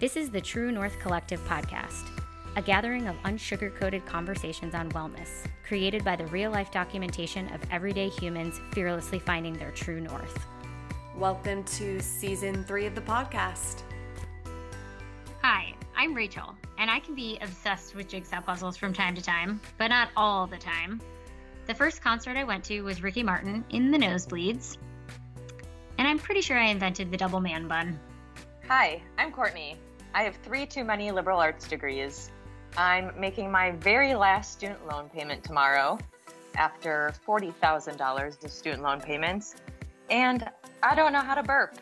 This is the True North Collective podcast, a gathering of unsugar-coated conversations on wellness, created by the real-life documentation of everyday humans fearlessly finding their true north. Welcome to Season 3 of the podcast. Hi, I'm Rachel, and I can be obsessed with jigsaw puzzles from time to time, but not all the time. The first concert I went to was Ricky Martin in the Nosebleeds, and I'm pretty sure I invented the double man bun. Hi, I'm Courtney. I have 3 too many liberal arts degrees. I'm making my very last student loan payment tomorrow after $40,000 of student loan payments, and I don't know how to burp.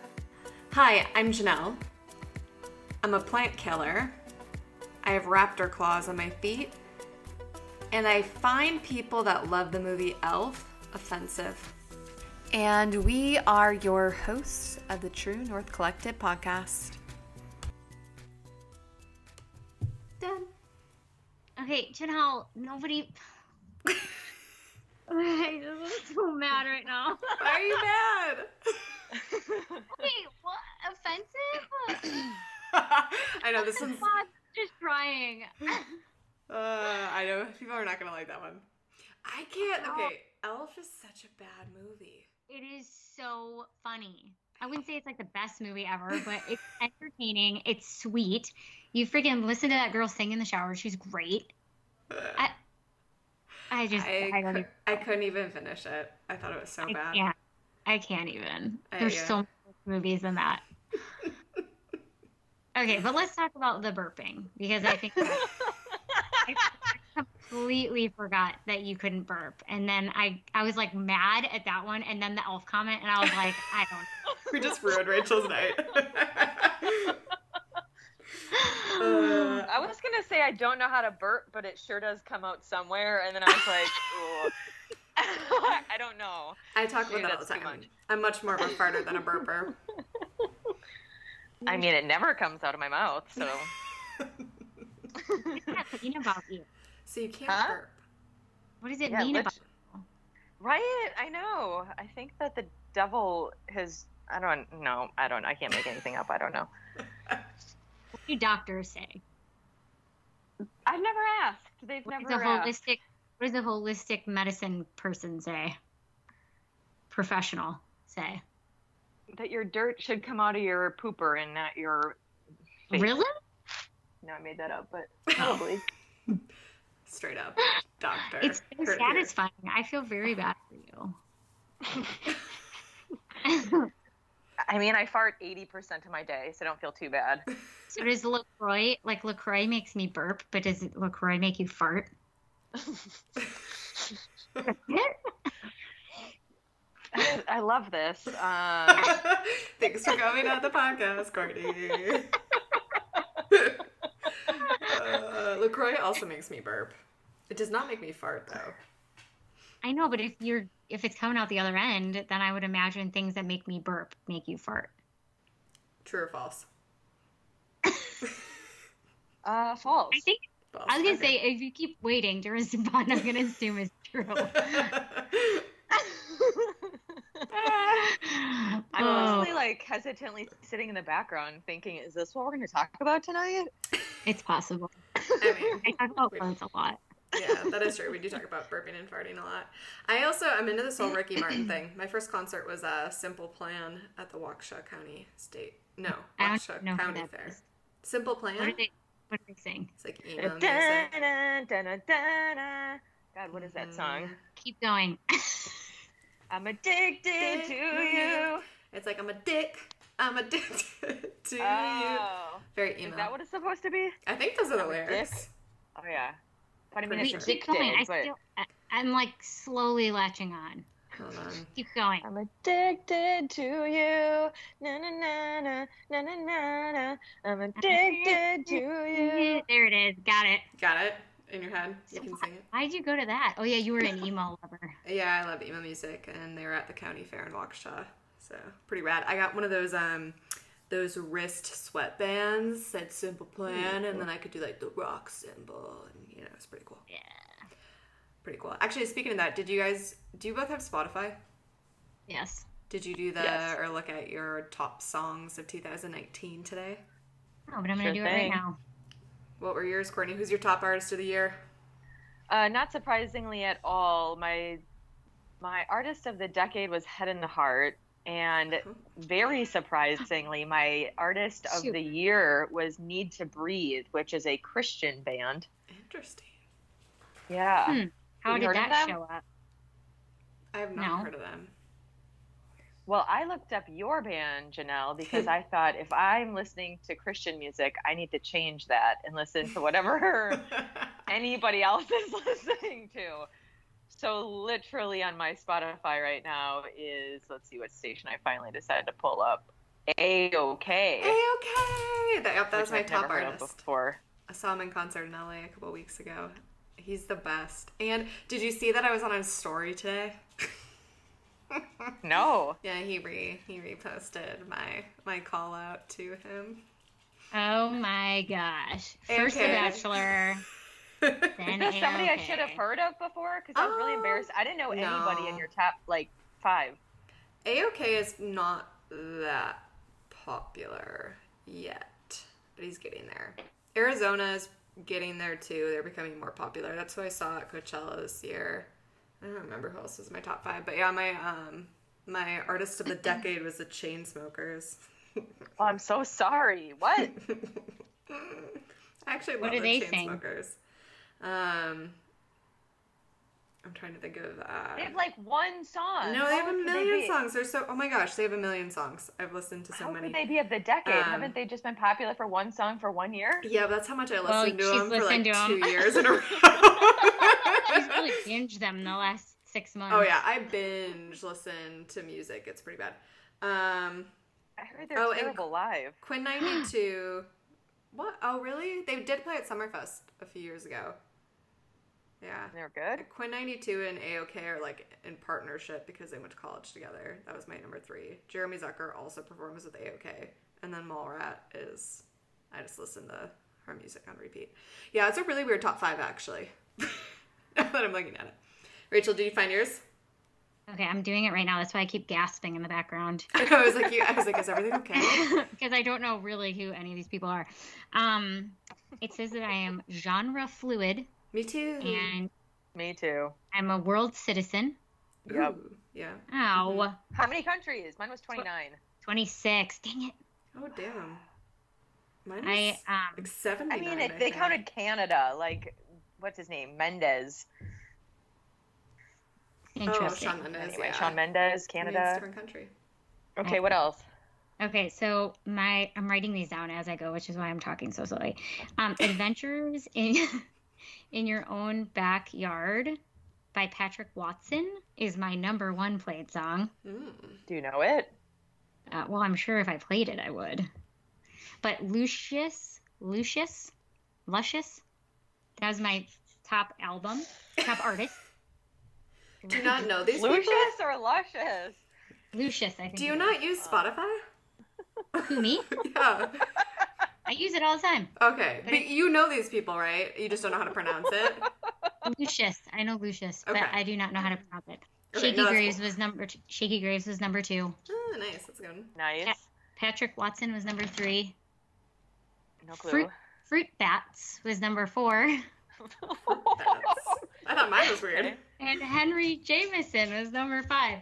Hi, I'm Janelle. I'm a plant killer. I have raptor claws on my feet, and I find people that love the movie Elf offensive. And we are your hosts of the True North Collective podcast. Done. Okay, Janelle, nobody... I'm so mad right now. Why are you mad? Wait, what? Offensive? I know, this one's... just trying. I know, people are not going to like that one. I can't... Okay, Elf is such a bad movie. It is so funny. I wouldn't say it's like the best movie ever, but it's entertaining. It's sweet. You freaking listen to that girl sing in the shower. She's great. I couldn't even finish it. I thought it was so bad. Yeah, I can't even. There's so many movies than that. Okay, but let's talk about the burping, because I think I completely forgot that you couldn't burp. And then I was like mad at that one, and then the Elf comment, and I was like, I don't know. We just ruined Rachel's night. I was going to say I don't know how to burp, but it sure does come out somewhere. And then I was like, ooh. I don't know. I talk about that all the time. I'm much more of a farter than a burper. I mean, it never comes out of my mouth, so. What does that mean about you? So you can't burp. What does it mean about you? Right? I know. I think that the devil has, I don't know. I can't make anything up. I don't know. What do doctors say? I've never asked. What does a holistic medicine person say? Professional say? That your dirt should come out of your pooper and not your face. Really? No, I made that up, but probably. Straight up, doctor. It's so satisfying. I feel very bad for you. I mean, I fart 80% of my day, so I don't feel too bad. So does LaCroix, like LaCroix makes me burp, but does LaCroix make you fart? I love this. Thanks for coming on the podcast, Courtney. LaCroix also makes me burp. It does not make me fart, though. I know, but if it's coming out the other end, then I would imagine things that make me burp make you fart. True or false? False. I think false. I was gonna say, if you keep waiting to respond, I'm gonna assume it's true. I'm honestly like hesitantly sitting in the background thinking, is this what we're going to talk about tonight? It's possible. I mean, I talk about burps a lot. Yeah, that is true. We do talk about burping and farting a lot. I'm into this whole Ricky Martin thing. My first concert was a Simple Plan at the Waukesha County Fair. Simple Plan? What do they sing? It's like emo music. God, what is that song? Keep going. I'm addicted to you. It's like, I'm addicted to you. Very emo. Is that what it's supposed to be? I think those are the lyrics. Oh, yeah. But I mean, it's addicted. I'm like slowly latching on. Hold on. Keep going. I'm addicted to you. Na, na, na, na, na, na, na. I'm addicted to you. There it is. Got it. In your head, you can sing it. Why'd you go to that? Oh yeah, you were an emo lover. Yeah, I love emo music, and they were at the county fair in Waukesha, so pretty rad. I got one of those wrist sweatbands, said Simple Plan, and then I could do like the rock symbol, and you know, it's pretty cool. Yeah, pretty cool. Actually, speaking of that, do you both have Spotify? Yes. Did you do the or look at your top songs of 2019 today? No, but I'm going to do it right now. What were yours, Courtney? Who's your top artist of the year? Not surprisingly at all, my artist of the decade was Head in the Heart. And very surprisingly, my artist of the year was Need to Breathe, which is a Christian band. Interesting. Yeah. How did that show up? I have not heard of them. Well, I looked up your band, Janelle, because I thought if I'm listening to Christian music, I need to change that and listen to whatever anybody else is listening to. So literally on my Spotify right now is, let's see what station I finally decided to pull up, A-OK. A-OK! That was my top artist. I saw him in concert in LA a couple weeks ago. He's the best. And did you see that I was on his story today? No. Yeah, he reposted my call out to him. Oh my gosh. First The Bachelor. Then is this somebody I should have heard of before? Because I was really embarrassed. I didn't know anybody in your top, five. A-OK is not that popular yet, but he's getting there. Arizona is getting there, too. They're becoming more popular. That's who I saw at Coachella this year. I don't remember who else was my top five, but yeah, my artist of the decade was the Chainsmokers. Oh, I'm so sorry. What? I actually love the Chainsmokers. I'm trying to think of. They have one song. No, they have a million songs. They're so. Oh my gosh, they have a million songs. I've listened to so many. How could they be of the decade? Haven't they just been popular for one song for 1 year? Yeah, but that's how much I listened to them for 2 years in a row. She's really binged them the last 6 months. Oh yeah, I binge listen to music. It's pretty bad. I heard they're terrible live. Quinn 92. What? Oh really? They did play at Summerfest a few years ago. Yeah. They're good. Quinn 92 and A-OK are in partnership because they went to college together. That was my number 3. Jeremy Zucker also performs with A-OK. And then Mallrat is, I just listened to her music on repeat. Yeah, it's a really weird top 5 actually. Now that I'm looking at it. Rachel, did you find yours? Okay, I'm doing it right now. That's why I keep gasping in the background. I was like, is everything okay? Because I don't know really who any of these people are. It says that I am genre fluid. Me too. And me too. I'm a world citizen. Yep. Ooh, yeah. Ow. How many countries? Mine was 29. 26. Dang it. Oh damn. Mine is 79. I mean, if they counted Canada, what's his name? Mendes. Interesting. Oh, Shawn Mendes. Anyway, yeah. Shawn Mendes, Canada. I mean, it's a different country. Okay, what else? Okay, so I'm writing these down as I go, which is why I'm talking so slowly. Adventures in Your Own Backyard by Patrick Watson is my number 1 played song. Do you know it? Well, I'm sure if I played it, I would. But Lucius, that was my top artist. Do you not know these Lucius people? Lucius or Luscious? Lucius, I think. Do you not use Spotify? Who, me? Yeah. I use it all the time. Okay. But you know these people, right? You just don't know how to pronounce it? Lucius. I know Lucius, but I do not know how to pronounce it. Okay, Shaky Graves was number 2. Oh, nice. That's good. Nice. Patrick Watson was number 3. No clue. Fruit Bats was number 4. I thought mine was weird. And Henry Jameson was number 5.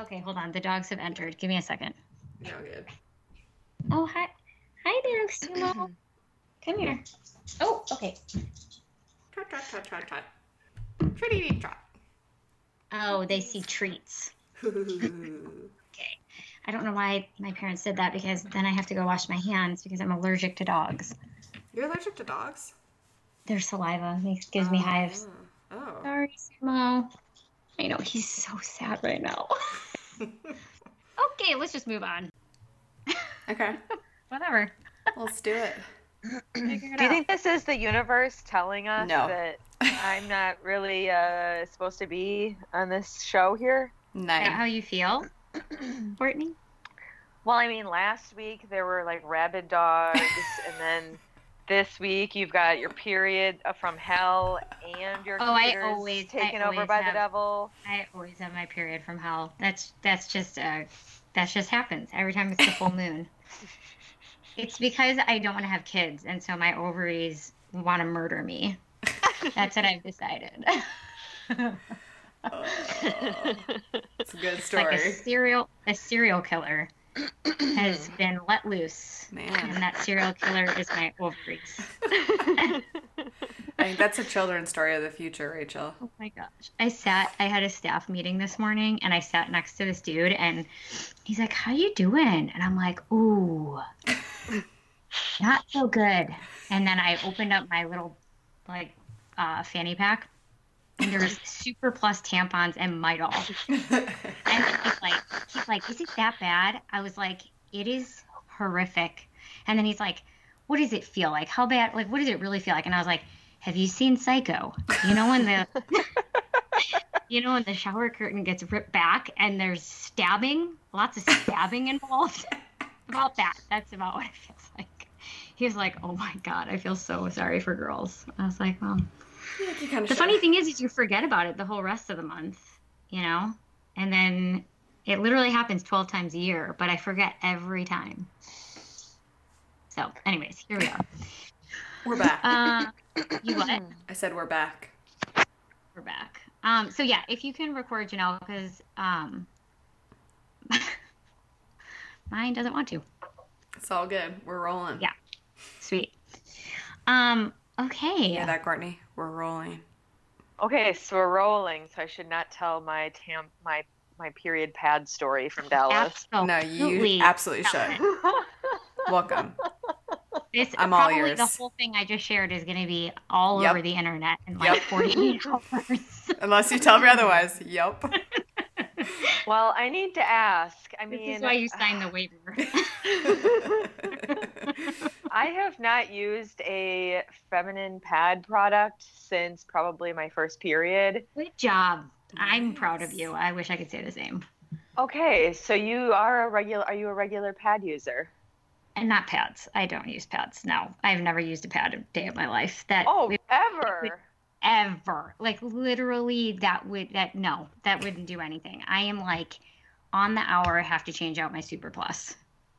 Okay, hold on. The dogs have entered. Give me a second. No good. Oh, hi. Hi there, Sumo. Come here. Oh, okay. Trot, trot, trot, trot, trot. Treaty, trot. Oh, they see treats. Okay. I don't know why my parents did that, because then I have to go wash my hands because I'm allergic to dogs. You're allergic to dogs? Their saliva gives me hives. Oh. Sorry, Sumo. I know, he's so sad right now. Okay, let's just move on. Okay. Whatever. Let's do it. Do you think this is the universe telling us that I'm not really supposed to be on this show here? No. Is that how you feel, Courtney? Well, I mean, last week there were rabid dogs, and then this week you've got your period from hell and your computer's taken over by the devil. I always have my period from hell. That just happens every time it's the full moon. It's because I don't want to have kids, and so my ovaries want to murder me. That's what I've decided. It's a good story. Like a serial killer has been let loose, man. And that serial killer is my ovaries. I mean, that's a children's story of the future, Rachel. Oh my gosh. I had a staff meeting this morning, and I sat next to this dude, and he's like, how you doing? And I'm like, ooh, not so good. And then I opened up my little, like, fanny pack, and there was Super Plus tampons and Midol. And he's like, is it that bad? I was like, it is horrific. And then he's like, what does it feel like? How bad? Like, what does it really feel like? And I was like, have you seen Psycho? You know when the shower curtain gets ripped back and there's stabbing, lots of stabbing involved. About that. That's about what it feels like. He was like, oh my God, I feel so sorry for girls. I was like, well, kind of the funny thing is you forget about it the whole rest of the month, you know? And then it literally happens 12 times a year, but I forget every time. So anyways, here we are. We're back. You what? I said we're back. We're back. So yeah, if you can record Janelle, because mine doesn't want to. It's all good. We're rolling. Yeah. Sweet. Okay. Yeah, that Courtney. We're rolling. Okay, so we're rolling. So I should not tell my my period pad story from Dallas. Absolutely. No, you absolutely should. Welcome. This, I'm probably all yours. The whole thing I just shared is going to be all over the internet in like 48 hours. Unless you tell me otherwise. Yep. Well, I need to ask. This is why you signed the waiver. I have not used a feminine pad product since probably my first period. Good job. I'm proud of you. I wish I could say the same. Okay, so you are a regular pad user? And not pads. I don't use pads. No, I've never used a pad a day of my life. Ever. Like literally that wouldn't do anything. I am like on the hour. I have to change out my Super Plus.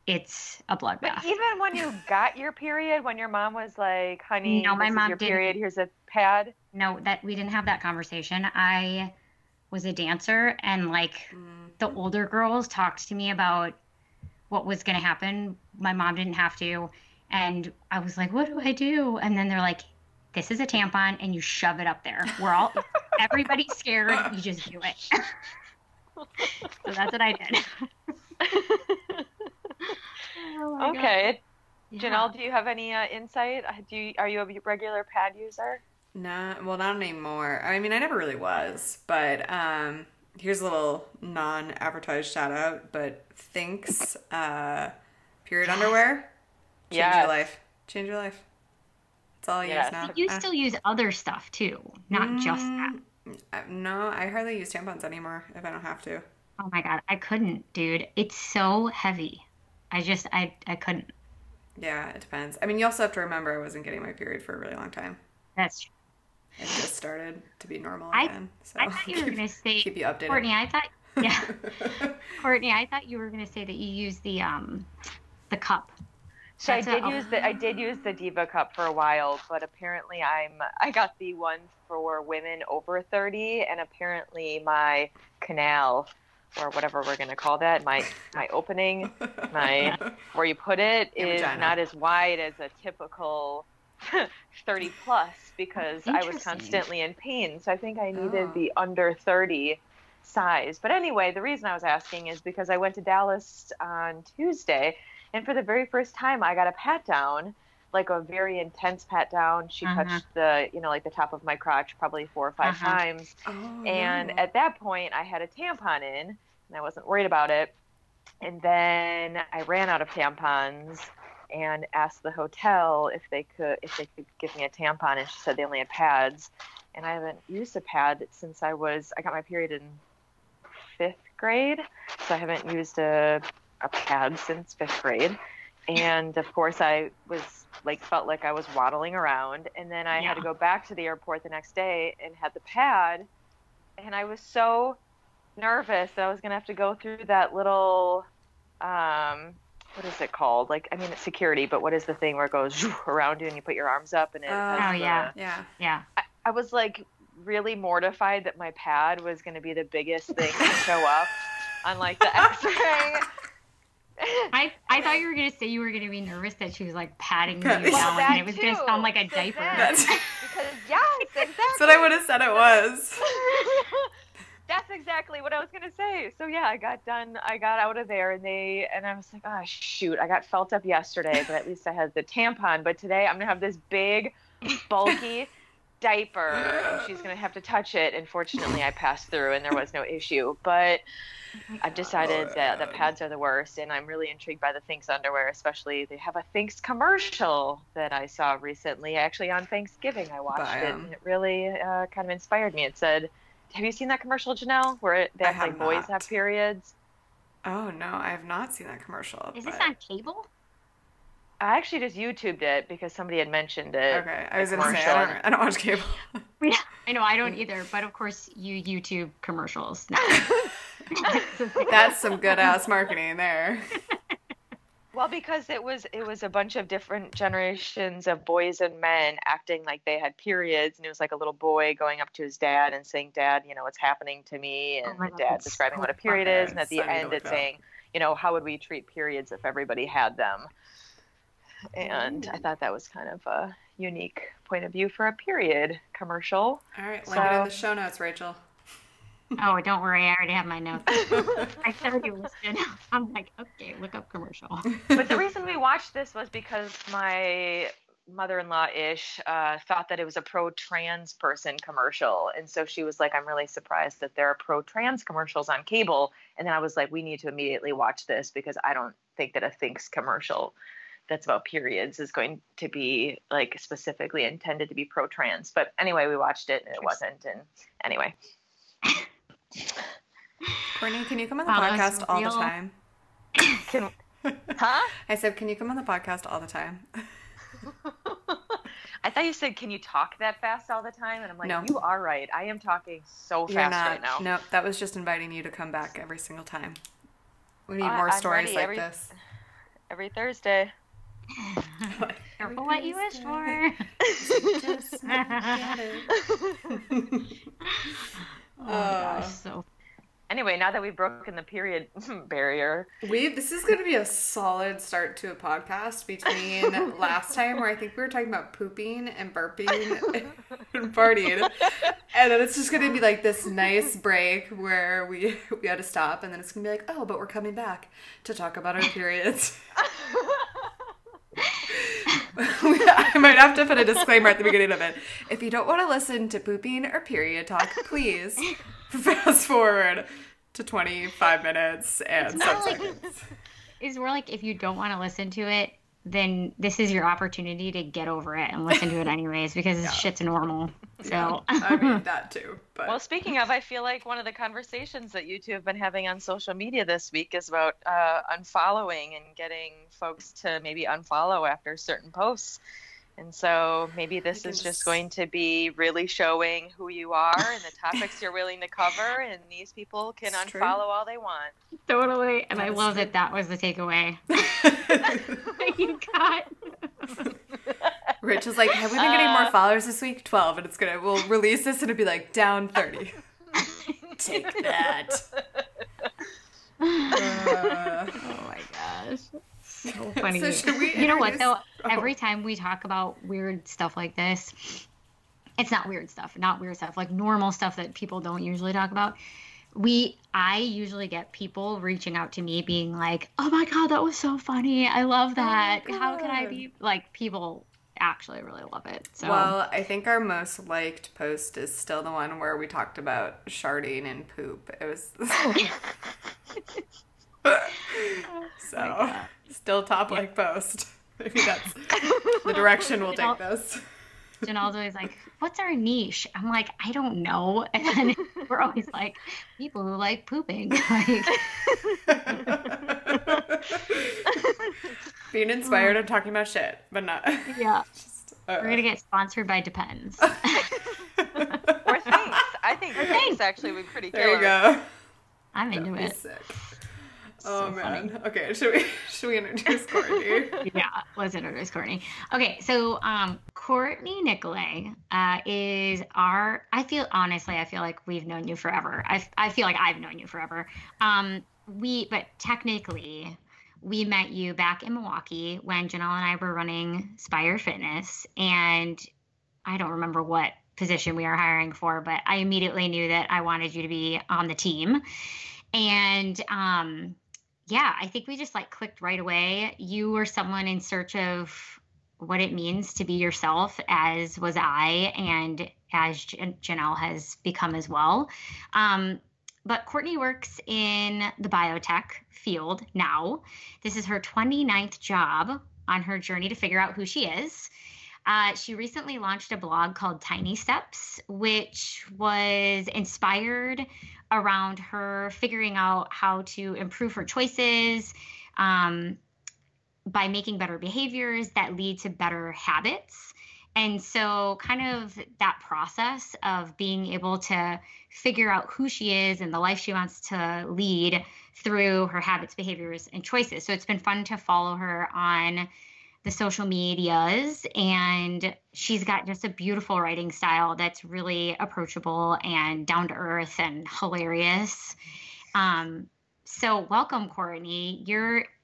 It's a bloodbath. But even when you got your period, when your mom was like, honey, no, my mom didn't. Period, here's a pad. No, that we didn't have that conversation. I was a dancer, and like the older girls talked to me about what was going to happen. My mom didn't have to. And I was like, what do I do? And then they're like, this is a tampon and you shove it up there. Everybody's scared. You just do it. So that's what I did. Oh okay. God. Janelle, do you have any insight? Are you a regular pad user? No, well, not anymore. I mean, I never really was, but, here's a little non-advertised shout out, but Thinx period underwear. Change your life. It's all I use now. You still use other stuff too, not just that. No, I hardly use tampons anymore if I don't have to. Oh my God, I couldn't, dude. It's so heavy. I couldn't. Yeah, it depends. I mean, you also have to remember I wasn't getting my period for a really long time. That's true. It just started to be normal again. I thought you were going to say, keep you updated. Courtney, I thought you were going to say that you use the cup. So I did use the Diva cup for a while, but apparently I got the one for women over 30, and apparently my canal, or whatever we're going to call that, my opening, where you put it, is not as wide as a typical 30 plus, because I was constantly in pain. So I think I needed the under 30 size. But anyway, the reason I was asking is because I went to Dallas on Tuesday, and for the very first time I got a pat down, like a very intense pat down. She touched the, like the top of my crotch probably 4 or 5 times. Oh. And at that point I had a tampon in and I wasn't worried about it. And then I ran out of tampons and asked the hotel if they could give me a tampon, and she said they only had pads, and I haven't used a pad since I got my period in 5th grade, so I haven't used a pad since 5th grade. And of course I was like, felt like I was waddling around, and then I had to go back to the airport the next day and had the pad, and I was so nervous that I was gonna have to go through that little what is it called? Like, I mean, it's security, but what is the thing where it goes around you and you put your arms up and it has yeah. I was like really mortified that my pad was going to be the biggest thing to show up on like the X-ray. I thought you were going to say you were going to be nervous that she was like patting you down and it was going to sound like a diaper. Because yes, exactly. That's what I would have said it was. That's exactly what I was going to say. So yeah, I got done. I got out of there and I was like, oh shoot, I got felt up yesterday, but at least I had the tampon. But today I'm going to have this big, bulky diaper and she's going to have to touch it. And fortunately I passed through and there was no issue, but I've decided that the pads are the worst. And I'm really intrigued by the Thinx underwear, especially they have a Thinx commercial that I saw recently, actually on Thanksgiving. I watched it and it really kind of inspired me. It said, have you seen that commercial, Janelle, where they act like boys have periods? Oh no, I have not seen that commercial. Is this on cable? I actually just YouTubed it because somebody had mentioned it. Okay, I was going to say, I don't watch cable. Yeah, I know, I don't either, but of course you YouTube commercials now. That's some good-ass marketing there. Well, because it was a bunch of different generations of boys and men acting like they had periods, and it was like a little boy going up to his dad and saying, "Dad, you know what's happening to me," and the dad describing what a period is, and at the end it's saying, you know, how would we treat periods if everybody had them? And I thought that was kind of a unique point of view for a period commercial. All right, link it in the show notes, Rachel. Oh, don't worry. I already have my notes. I already listed. I'm like, okay, look up commercial. But the reason we watched this was because my mother-in-law-ish thought that it was a pro-trans person commercial. And so she was like, I'm really surprised that there are pro-trans commercials on cable. And then I was like, we need to immediately watch this because I don't think that a Thinx commercial that's about periods is going to be like specifically intended to be pro-trans. But anyway, we watched it and it wasn't. And anyway. Courtney, can you come on the podcast all the time? I said, can you come on the podcast all the time? I thought you said, can you talk that fast all the time? And I'm like, no. You are right. I am talking so fast right now. No, that was just inviting you to come back every single time. We need more stories like this. Every Thursday. Careful what you wish for. Just not get it. Oh my gosh, so anyway, now that we've broken the period barrier, this is going to be a solid start to a podcast between last time where I think we were talking about pooping and burping and farting, and then it's just going to be like this nice break where we had to stop, and then it's going to be like, oh, but we're coming back to talk about our periods. I might have to put a disclaimer at the beginning of it. If you don't want to listen to pooping or period talk, please fast forward to 25 minutes and 7 seconds. It's more like if you don't want to listen to it, then this is your opportunity to get over it and listen to it anyways because shit's normal. So yeah, I mean that too. But. Well, speaking of, I feel like one of the conversations that you two have been having on social media this week is about unfollowing and getting folks to maybe unfollow after certain posts. And so maybe this is just going to be really showing who you are and the topics you're willing to cover, and these people can unfollow all they want. Totally. And I love that was the takeaway. You got. Rich is like, have we been getting more followers this week? 12. And we'll release this and it'll be like down 30. Take that. Oh my gosh. So funny. You know what though? Every time we talk about weird stuff like this, it's not weird stuff, like normal stuff that people don't usually talk about. I usually get people reaching out to me being like, oh my God, that was so funny. I love that. Oh how can I be like, people actually really love it. So. Well, I think our most liked post is still the one where we talked about sharding and poop. It was... So, still top like post. Maybe that's the direction we'll take this. Janelle's always like, what's our niche? I'm like, I don't know. And then we're always like, people who like pooping. Being inspired and talking about shit, but not. Yeah. We're going to get sponsored by Depends. Or Thanks. I think Thanks actually would be pretty killer. There you go. I'm into it. Sick. So man. Funny. Okay, should we introduce Courtney? Yeah, let's introduce Courtney. Okay, so Courtney Nicolay is our. I feel like we've known you forever. I feel like I've known you forever. But technically, we met you back in Milwaukee when Janelle and I were running Spire Fitness, and I don't remember what position we are hiring for, but I immediately knew that I wanted you to be on the team. And I think we just clicked right away. You were someone in search of what it means to be yourself, as was I, and as Janelle has become as well. But Courtney works in the biotech field now. This is her 29th job on her journey to figure out who she is. She recently launched a blog called Tiny Steps, which was inspired around her figuring out how to improve her choices by making better behaviors that lead to better habits. And so kind of that process of being able to figure out who she is and the life she wants to lead through her habits, behaviors, and choices. So it's been fun to follow her on the social medias, and she's got just a beautiful writing style that's really approachable and down to earth and hilarious. So welcome, Courtney.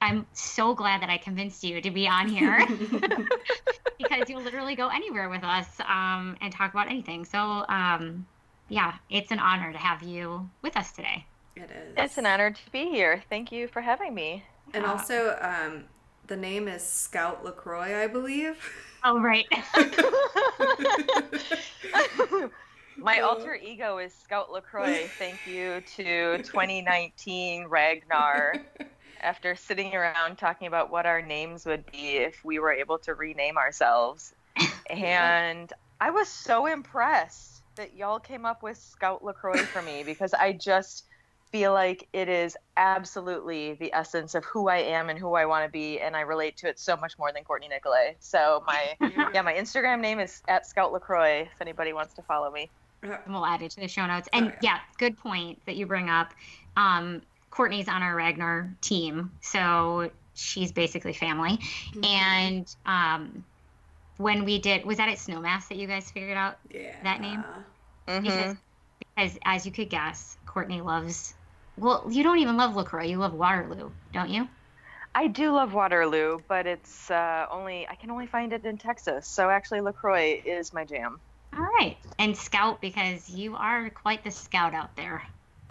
I'm so glad that I convinced you to be on here because you'll literally go anywhere with us and talk about anything. So it's an honor to have you with us today. It is. It's an honor to be here. Thank you for having me. And also, the name is Scout LaCroix, I believe. Oh, right. My alter ego is Scout LaCroix. Thank you to 2019 Ragnar. After sitting around talking about what our names would be if we were able to rename ourselves. And I was so impressed that y'all came up with Scout LaCroix for me, because I just feel like it is absolutely the essence of who I am and who I want to be, and I relate to it so much more than Courtney Nicolay. So my Instagram name is @ScoutLaCroix if anybody wants to follow me. We'll add it to the show notes. And good point that you bring up. Courtney's on our Ragnar team, so she's basically family. Mm-hmm. And when we did, was that at Snowmass that you guys figured out that name? Mm-hmm. Because as you could guess, Courtney loves. Well, you don't even love LaCroix. You love Waterloo, don't you? I do love Waterloo, but it's I can only find it in Texas. So actually, LaCroix is my jam. All right, and Scout, because you are quite the scout out there.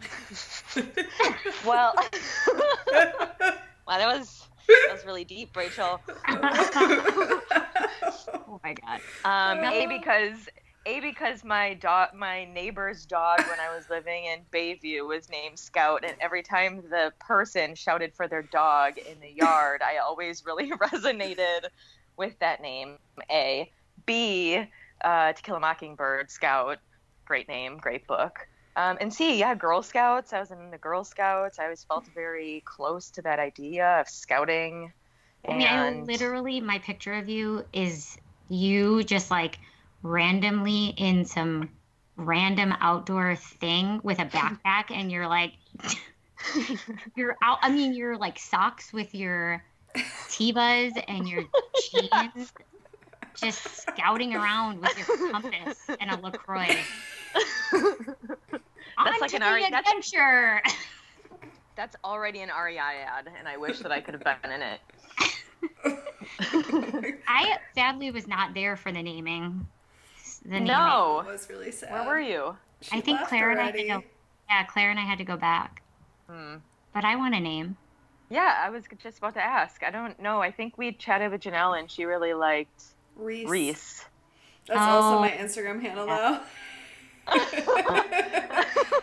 That was really deep, Rachel. Oh my God. Because my neighbor's dog when I was living in Bayview was named Scout, and every time the person shouted for their dog in the yard, I always really resonated with that name. A. B, To Kill a Mockingbird, Scout, great name, great book. And C, Girl Scouts. I was in the Girl Scouts. I always felt very close to that idea of scouting. My picture of you is you just randomly in some random outdoor thing with a backpack, and you're you're out. I mean, you're socks with your Tevas and your jeans, just scouting around with your compass and a LaCroix. That's an adventure. That's already an REI ad, and I wish that I could have been in it. I sadly was not there for the naming. No, it was really sad. Where were you? She I think Claire already. And I. Claire and I had to go back. But I want a name. Yeah, I was just about to ask. I don't know. I think we chatted with Janelle, and she really liked Reese. That's also my Instagram handle though.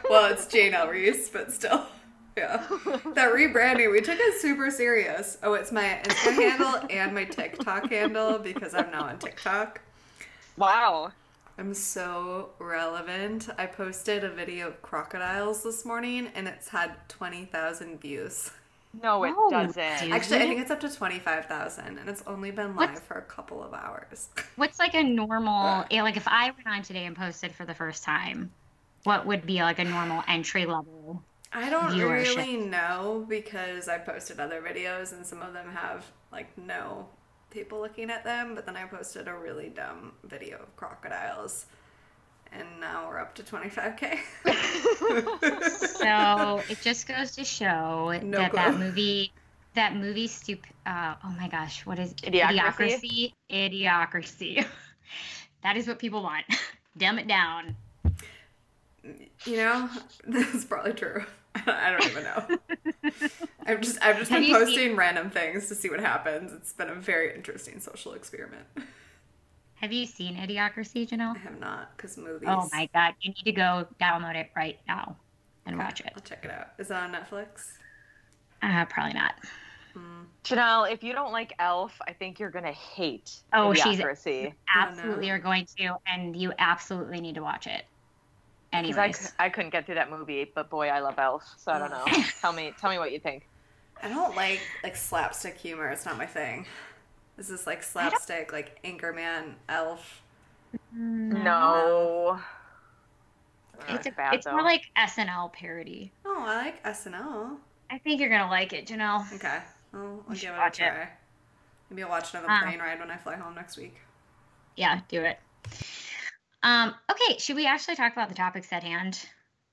Well, it's JNL Reese, but still. Yeah. That rebranding, we took it super serious. Oh, it's my Instagram handle and my TikTok handle, because I'm now on TikTok. Wow. I'm so relevant. I posted a video of crocodiles this morning, and it's had 20,000 views. No, it doesn't. Actually, I think it's up to 25,000, and it's only been live for a couple of hours. What's a normal, if I went on today and posted for the first time, what would be a normal entry level? I don't really know because I posted other videos and some of them have like no people looking at them, but then I posted a really dumb video of crocodiles and now we're up to 25K. So it just goes to show that movie oh my gosh, what is it? Idiocracy. That is what people want. Dumb it down. You know, this is probably true. I don't even know. I've just been posting random things to see what happens. It's been a very interesting social experiment. Have you seen Idiocracy, Janelle? I have not, because movies. Oh my god, you need to go download it right now and watch it. I'll check it out. Is it on Netflix? Probably not. Janelle, if you don't like Elf, I think you're gonna hate Idiocracy. You absolutely are going to, and you absolutely need to watch it. Anyways, I couldn't get through that movie, but boy, I love Elf, so I don't know. Tell me what you think. I don't like slapstick humor. It's not my thing. This is like slapstick, like Anchorman, Elf. No. It's more like SNL parody. Oh, I like SNL. I think you're gonna like it, Janelle. Okay, well, I'll give it a try. Maybe I'll watch another plane ride when I fly home next week. Yeah, do it. Okay, should we actually talk about the topics at hand?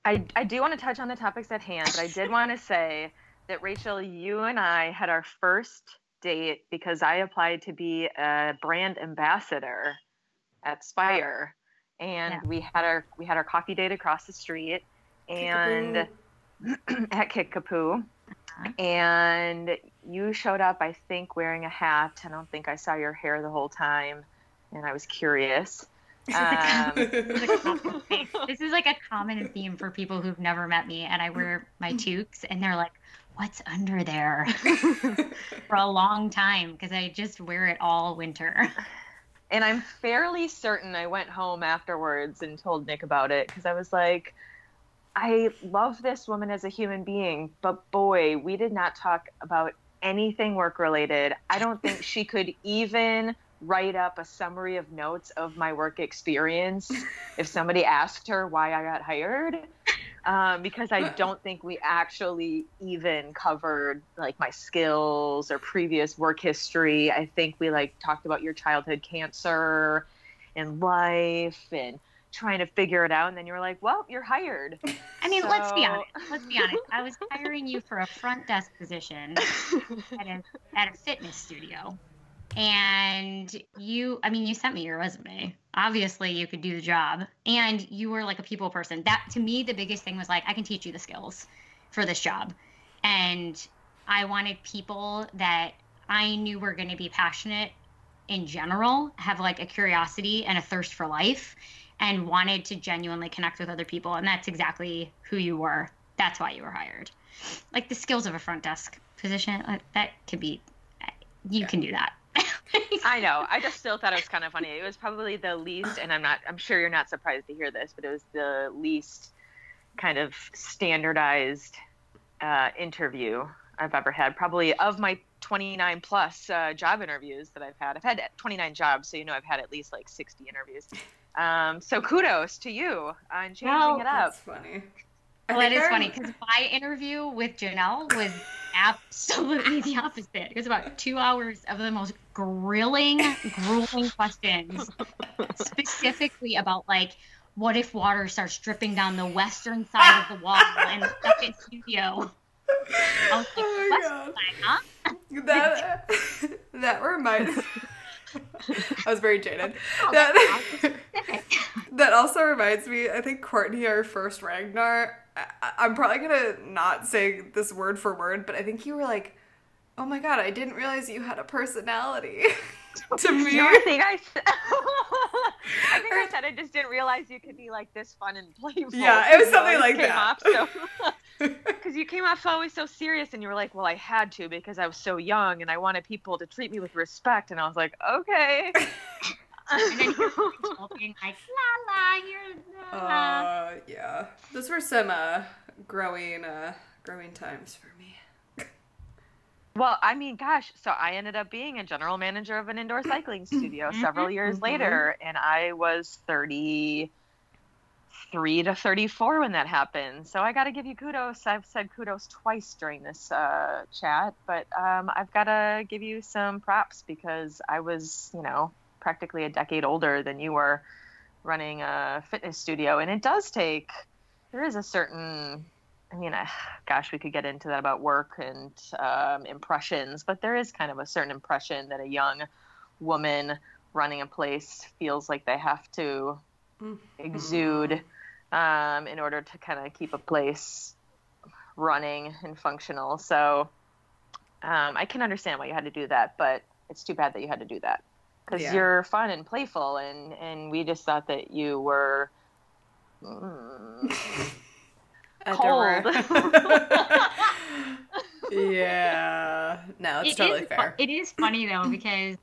I do want to touch on the topics at hand, but I did want to say that, Rachel, you and I had our first date because I applied to be a brand ambassador at Spire, and we had our coffee date across the street and at Kick-a-poo, and you showed up, I think, wearing a hat. I don't think I saw your hair the whole time, and I was curious. This is like a common theme for people who've never met me, and I wear my toques and they're like, what's under there? For a long time, because I just wear it all winter. And I'm fairly certain I went home afterwards and told Nick about it, because I was like, I love this woman as a human being, but boy, we did not talk about anything work related. I don't think she could even write up a summary of notes of my work experience if somebody asked her why I got hired, because I don't think we actually even covered like my skills or previous work history. I think we like talked about your childhood cancer and life and trying to figure it out, and then you were like, well, you're hired. I mean, let's be honest. I was hiring you for a front desk position at a fitness studio. And you sent me your resume. Obviously, you could do the job. And you were like a people person. That, to me, the biggest thing was like, I can teach you the skills for this job. And I wanted people that I knew were going to be passionate in general, have like a curiosity and a thirst for life, and wanted to genuinely connect with other people. And that's exactly who you were. That's why you were hired. Like the skills of a front desk position, that could be, you can do that. I know. I just still thought it was kind of funny. It was probably the least, and I'm sure you're not surprised to hear this, but it was the least kind of standardized interview I've ever had. Probably of my 29 plus job interviews that I've had 29 jobs. So, you know, I've had at least like 60 interviews. So kudos to you on changing it up. That's funny. Well, it is funny because my interview with Janelle was absolutely the opposite. It was about 2 hours of the most grueling questions, specifically about like, what if water starts dripping down the western side of the wall in the second studio? I was like, oh my God. Side, huh? That reminds. I was very jaded. Oh, that also reminds me, I think Courtney, our first Ragnar, I'm probably going to not say this word for word, but I think you were like, oh my God, I didn't realize you had a personality. To me. No, I think I said I just didn't realize you could be like this fun and playful. Yeah, it was something like that. Because you came off always so serious, and you were like, well, I had to because I was so young and I wanted people to treat me with respect. And I was like, okay. And then you're talking like, la la, yeah. Those were some growing times for me. Well, I mean, gosh, so I ended up being a general manager of an indoor cycling studio several years later, and I was 30, 3 to 34 when that happened. So I got to give you kudos. I've said kudos twice during this chat, but I've got to give you some props because I was, you know, practically a decade older than you were running a fitness studio. And it does take, there is a certain, I mean, gosh, we could get into that about work and impressions, but there is kind of a certain impression that a young woman running a place feels like they have to exude in order to kind of keep a place running and functional. So I can understand why you had to do that, but it's too bad that you had to do that because you're fun and playful, and we just thought that you were cold. Yeah. No, it's totally fair. It is funny, though, because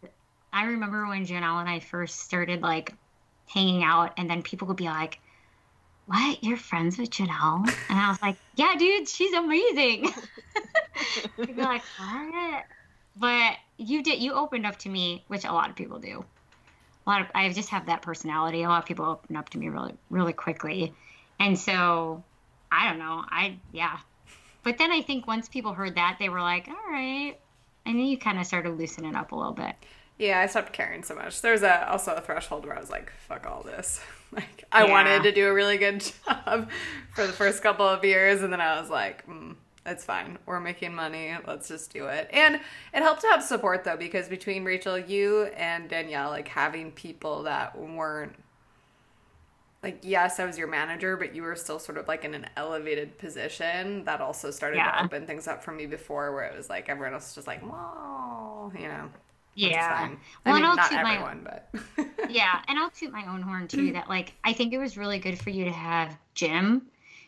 I remember when Janelle and I first started, like, hanging out, and then people would be like, what, you're friends with Janelle? And I was like, yeah, dude, she's amazing. They'd be like, what? But you opened up to me, which a lot of people do. I just have that personality. A lot of people open up to me really, really quickly. And so, I don't know. But then I think once people heard that, they were like, all right. And then you kind of started loosening it up a little bit. Yeah, I stopped caring so much. There was also a threshold where I was like, fuck all this. Like, I wanted to do a really good job for the first couple of years, and then I was like, it's fine. We're making money. Let's just do it. And it helped to have support, though, because between Rachel, you, and Danielle, like, having people that weren't, like, yes, I was your manager, but you were still sort of, like, in an elevated position. That also started to open things up for me before, where it was like, everyone else was just like, whoa, you know. Yeah. Well, I mean, not everyone, but yeah, and I'll toot my own horn too. That, like, I think it was really good for you to have Jim,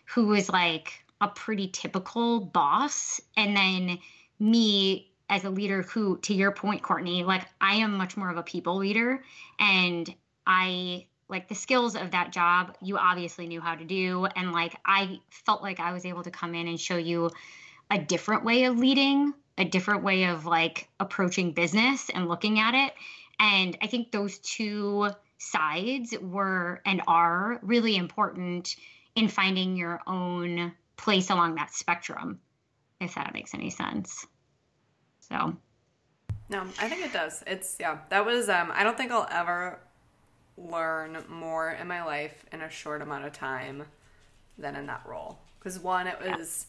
who was like a pretty typical boss, and then me as a leader who, to your point, Courtney, like, I am much more of a people leader, and I like the skills of that job. You obviously knew how to do, and like I felt like I was able to come in and show you a different way of leading, a different way of like approaching business and looking at it. And I think those two sides were and are really important in finding your own place along that spectrum, if that makes any sense. So. No, I think it does. It's, yeah, that was, I don't think I'll ever learn more in my life in a short amount of time than in that role. Because one, it was,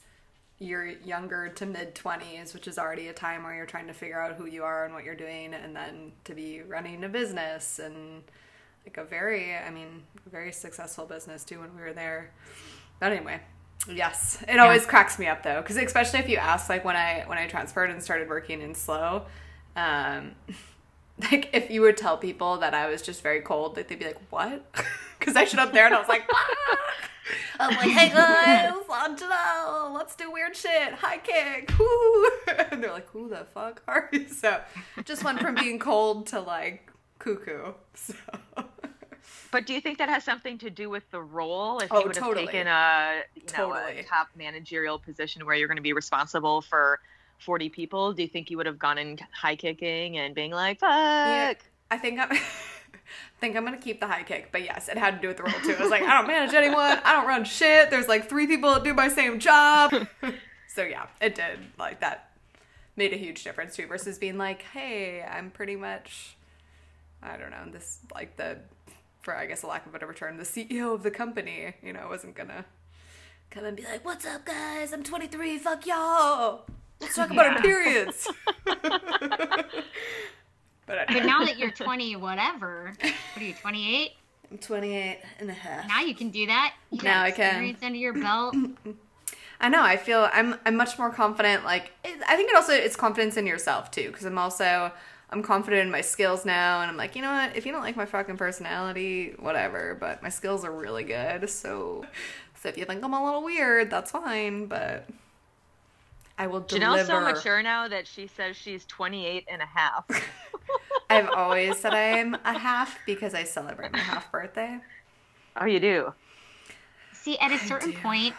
you're younger to mid-20s, which is already a time where you're trying to figure out who you are and what you're doing, and then to be running a business, and like a very successful business too when we were there. But anyway, yes, it always cracks me up, though, because especially if you ask, like, when I transferred and started working in Slow, like, if you would tell people that I was just very cold, like, they'd be like, what? Because I showed up there and I was like, ah! I'm like, hey guys, I'm Janelle, let's do weird shit, high kick, whoo. And they're like, who the fuck are you? So just went from being cold to like cuckoo. So. But do you think that has something to do with the role? If you would have taken a top managerial position where you're going to be responsible for 40 people, do you think you would have gone in high kicking and being like, fuck? Yeah, I think I'm going to keep the high kick, but yes, it had to do with the role too. I was like, I don't manage anyone. I don't run shit. There's like 3 people that do my same job. So yeah, it did. Like, that made a huge difference too, versus being like, hey, I'm pretty much, I don't know, this, like, the, for I guess a lack of a better term, the CEO of the company, you know, wasn't going to come and be like, what's up guys? I'm 23. Fuck y'all. Let's talk about our periods. But now that you're 20, whatever, what are you, 28? I'm 28 and a half. Now you can do that. You now I can. Experience under your belt. I know. I feel I'm much more confident. Like, I think it's confidence in yourself too, because I'm confident in my skills now, and I'm like, you know what? If you don't like my fucking personality, whatever. But my skills are really good, so if you think I'm a little weird, that's fine. But I will deliver. Janelle's so mature now that she says she's 28 and a half. I've always said I'm a half because I celebrate my half birthday. Oh, you do? See, at a certain point,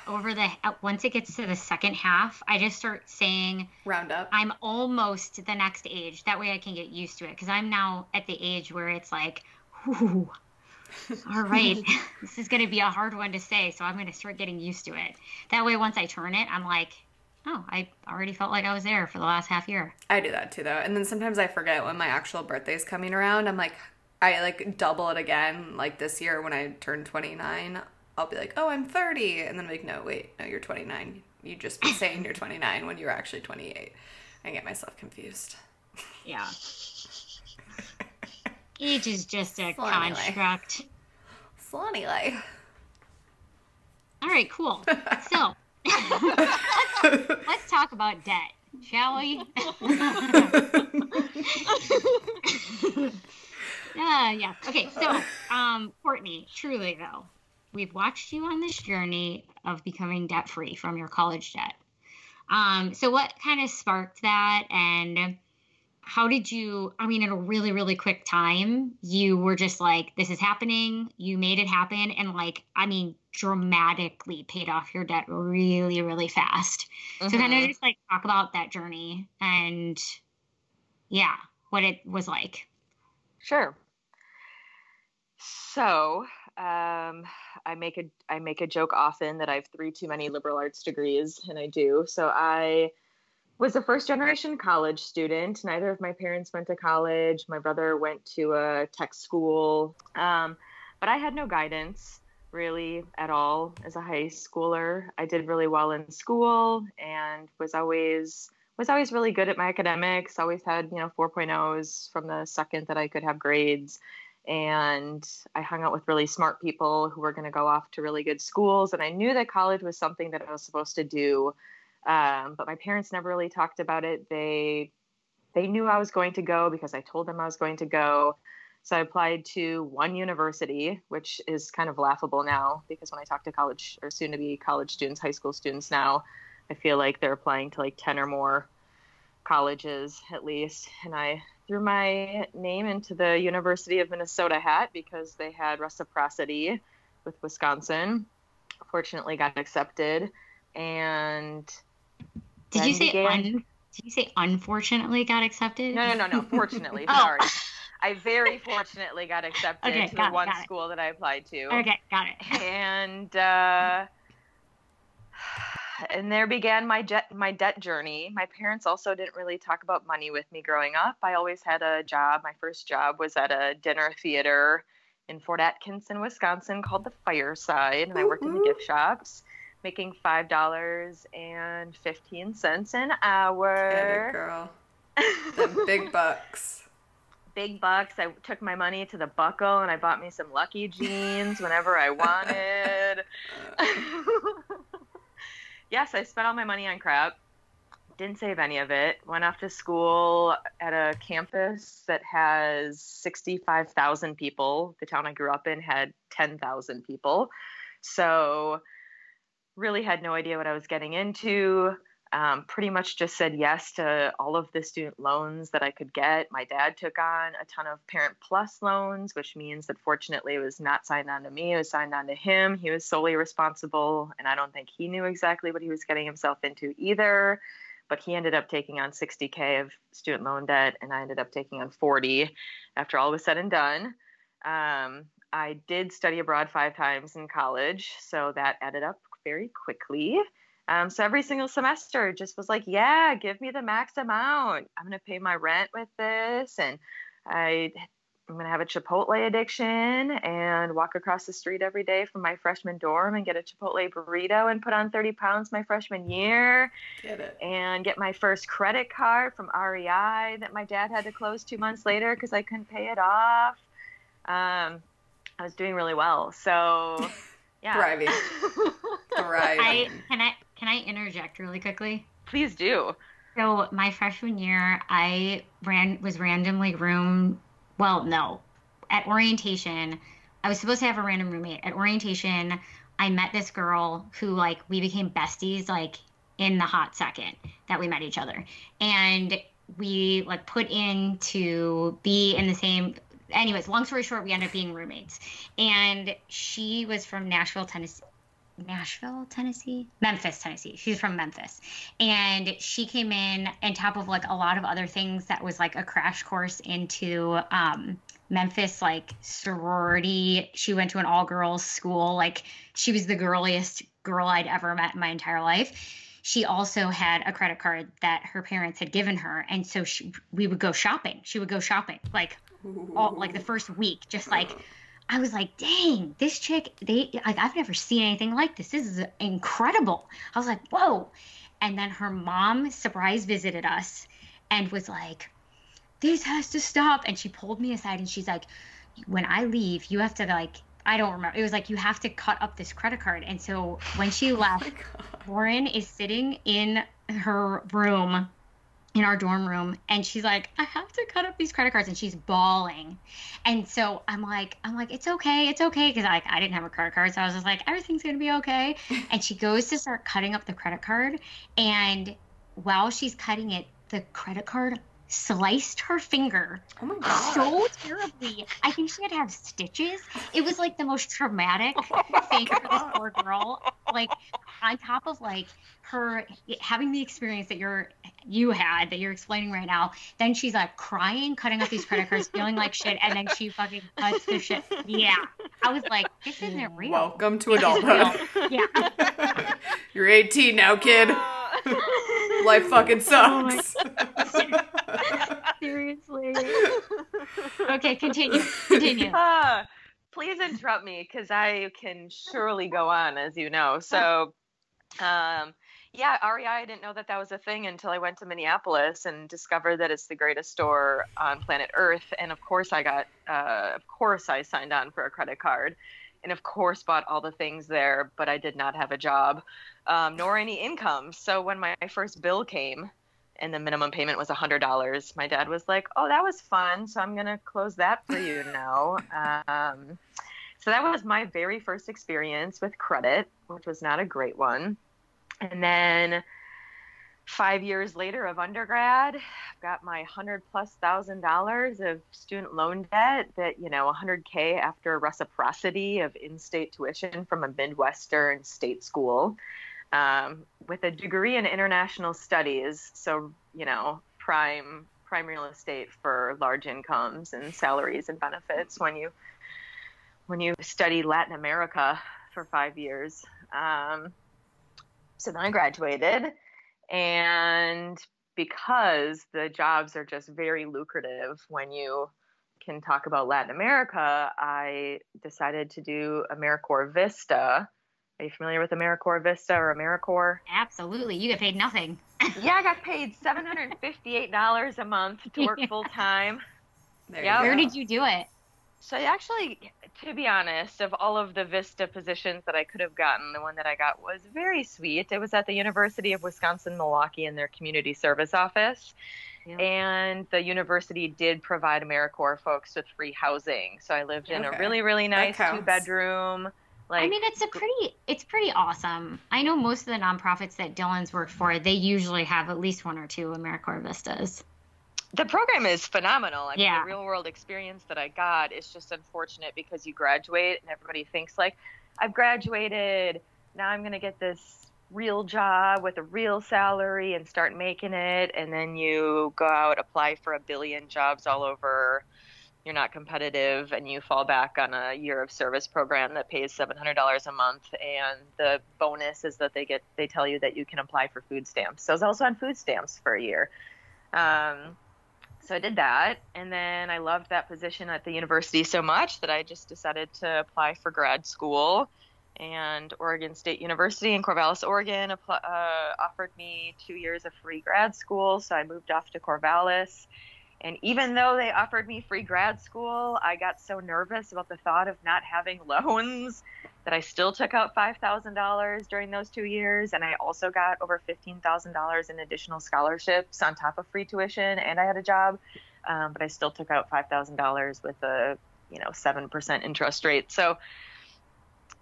once it gets to the second half, I just start saying, round up, I'm almost the next age. That way I can get used to it, because I'm now at the age where it's like, ooh, All right. This is going to be a hard one to say, so I'm going to start getting used to it. That way, once I turn it, I'm like, oh, I already felt like I was there for the last half year. I do that too, though. And then sometimes I forget when my actual birthday's coming around. I'm like, I like double it again. Like this year when I turned 29, I'll be like, oh, I'm 30. And then I'm like, no, wait, no, you're 29. You just be saying you're 29 when you're actually 28. I get myself confused. Yeah. Age is just a construct. Slonny life. All right, cool. So, let's talk about debt, shall we? Yeah. Okay, so, Courtney, truly, though, we've watched you on this journey of becoming debt-free from your college debt. So what kind of sparked that, and how did you, I mean, in a really, really quick time, you were just like, this is happening, you made it happen, and like, I mean, dramatically paid off your debt really, really fast. Mm-hmm. So kind of just like talk about that journey and yeah, what it was like. Sure. So I make a joke often that I have 3 too many liberal arts degrees, and I do. So I was a first-generation college student. Neither of my parents went to college. My brother went to a tech school. But I had no guidance, really, at all as a high schooler. I did really well in school and was always really good at my academics. Always had, 4.0s from the second that I could have grades. And I hung out with really smart people who were going to go off to really good schools. And I knew that college was something that I was supposed to do. But my parents never really talked about it. They knew I was going to go because I told them I was going to go. So I applied to one university, which is kind of laughable now because when I talk to college or soon to be college students, high school students now, I feel like they're applying to like 10 or more colleges at least. And I threw my name into the University of Minnesota hat because they had reciprocity with Wisconsin. Fortunately got accepted. And did you say unfortunately got accepted? No. Fortunately, oh. Sorry. I very fortunately got accepted to the one school that I applied to. Okay, got it. And there began my debt journey. My parents also didn't really talk about money with me growing up. I always had a job. My first job was at a dinner theater in Fort Atkinson, Wisconsin, called the Fireside, and I worked in the gift shops, making $5.15 an hour. Get it, girl. The big bucks. Big bucks. I took my money to the Buckle and I bought me some Lucky jeans whenever I wanted. Yes, I spent all my money on crap. Didn't save any of it. Went off to school at a campus that has 65,000 people. The town I grew up in had 10,000 people. So really had no idea what I was getting into. Pretty much just said yes to all of the student loans that I could get. My dad took on a ton of Parent Plus loans, which means that fortunately it was not signed on to me. It was signed on to him. He was solely responsible, and I don't think he knew exactly what he was getting himself into either. But he ended up taking on $60,000 of student loan debt, and I ended up taking on $40,000 after all was said and done. I did study abroad 5 times in college, so that added up very quickly. So every single semester just was like, yeah, give me the max amount. I'm going to pay my rent with this. And I'm going to have a Chipotle addiction and walk across the street every day from my freshman dorm and get a Chipotle burrito and put on 30 pounds my freshman year. Get it. And get my first credit card from REI that my dad had to close 2 months later because I couldn't pay it off. I was doing really well. So yeah. Thriving. Can I interject really quickly? Please do. So my freshman year, I at orientation, I was supposed to have a random roommate. At orientation, I met this girl who we became besties in the hot second that we met each other. And we put in to be in the same. Anyways, long story short, we ended up being roommates. And she was from Memphis, Tennessee. She's from Memphis. And she came in on top of a lot of other things that was a crash course into Memphis, like, sorority. She went to an all-girls school. Like, she was the girliest girl I'd ever met in my entire life. She also had a credit card that her parents had given her, and so we would go shopping. She would go shopping, like, all, like, the first week. Just, like, I was like, dang, this chick, I've never seen anything like this. This is incredible. I was like, whoa. And then her mom surprise visited us and was like, this has to stop. And she pulled me aside and she's like, when I leave, you have to, like, I don't remember. It was like, you have to cut up this credit card. And so when she left, Lauren is sitting in her room, in our dorm room, and she's like, I have to cut up these credit cards. And she's bawling. And so I'm like, it's okay. It's okay. Cause I didn't have a credit card. So I was just like, everything's going to be okay. And she goes to start cutting up the credit card. And while she's cutting it, the credit card sliced her finger so terribly. I think she had to have stitches. It was like the most traumatic thing for this poor girl. Like, on top of, like, her having the experience that you had that you're explaining right now, then she's like crying, cutting up these credit cards, feeling like shit, and then she fucking cuts the shit. Yeah, I was like, this isn't real. Welcome to adulthood. Yeah, you're 18 now, kid. Life fucking sucks. Oh seriously. Okay, continue. Please interrupt me, because I can surely go on, as you know. So, REI, I didn't know that was a thing until I went to Minneapolis and discovered that it's the greatest store on planet Earth. And of course I signed on for a credit card. And of course bought all the things there, but I did not have a job, nor any income. So when my first bill came and the minimum payment was $100, my dad was like, oh, that was fun. So I'm going to close that for you now. So that was my very first experience with credit, which was not a great one. And then 5 years later of undergrad, I've got my $100,000+ of student loan debt that, $100K after reciprocity of in-state tuition from a Midwestern state school, with a degree in international studies. So, prime real estate for large incomes and salaries and benefits when you study Latin America for 5 years. So then I graduated. And because the jobs are just very lucrative when you can talk about Latin America, I decided to do AmeriCorps VISTA. Are you familiar with AmeriCorps VISTA or AmeriCorps? Absolutely. You get paid nothing. Yeah, I got paid $758 a month to work full time. Yep. Where did you do it? So actually, to be honest, of all of the VISTA positions that I could have gotten, the one that I got was very sweet. It was at the University of Wisconsin-Milwaukee in their community service office. Yeah. And the university did provide AmeriCorps folks with free housing. So I lived in a really, really nice two-bedroom. It's pretty awesome. I know most of the nonprofits that Dylan's worked for, they usually have at least one or two AmeriCorps VISTAs. The program is phenomenal. The real world experience that I got is just unfortunate because you graduate and everybody thinks like, I've graduated, now I'm going to get this real job with a real salary and start making it. And then you go out, apply for 1 billion jobs all over. You're not competitive and you fall back on a year of service program that pays $700 a month. And the bonus is that they tell you that you can apply for food stamps. So I was also on food stamps for a year. So I did that, and then I loved that position at the university so much that I just decided to apply for grad school, and Oregon State University in Corvallis, Oregon offered me 2 years of free grad school, so I moved off to Corvallis, and even though they offered me free grad school, I got so nervous about the thought of not having loans that I still took out $5,000 during those 2 years, and I also got over $15,000 in additional scholarships on top of free tuition, and I had a job, but I still took out $5,000 with a 7% interest rate. So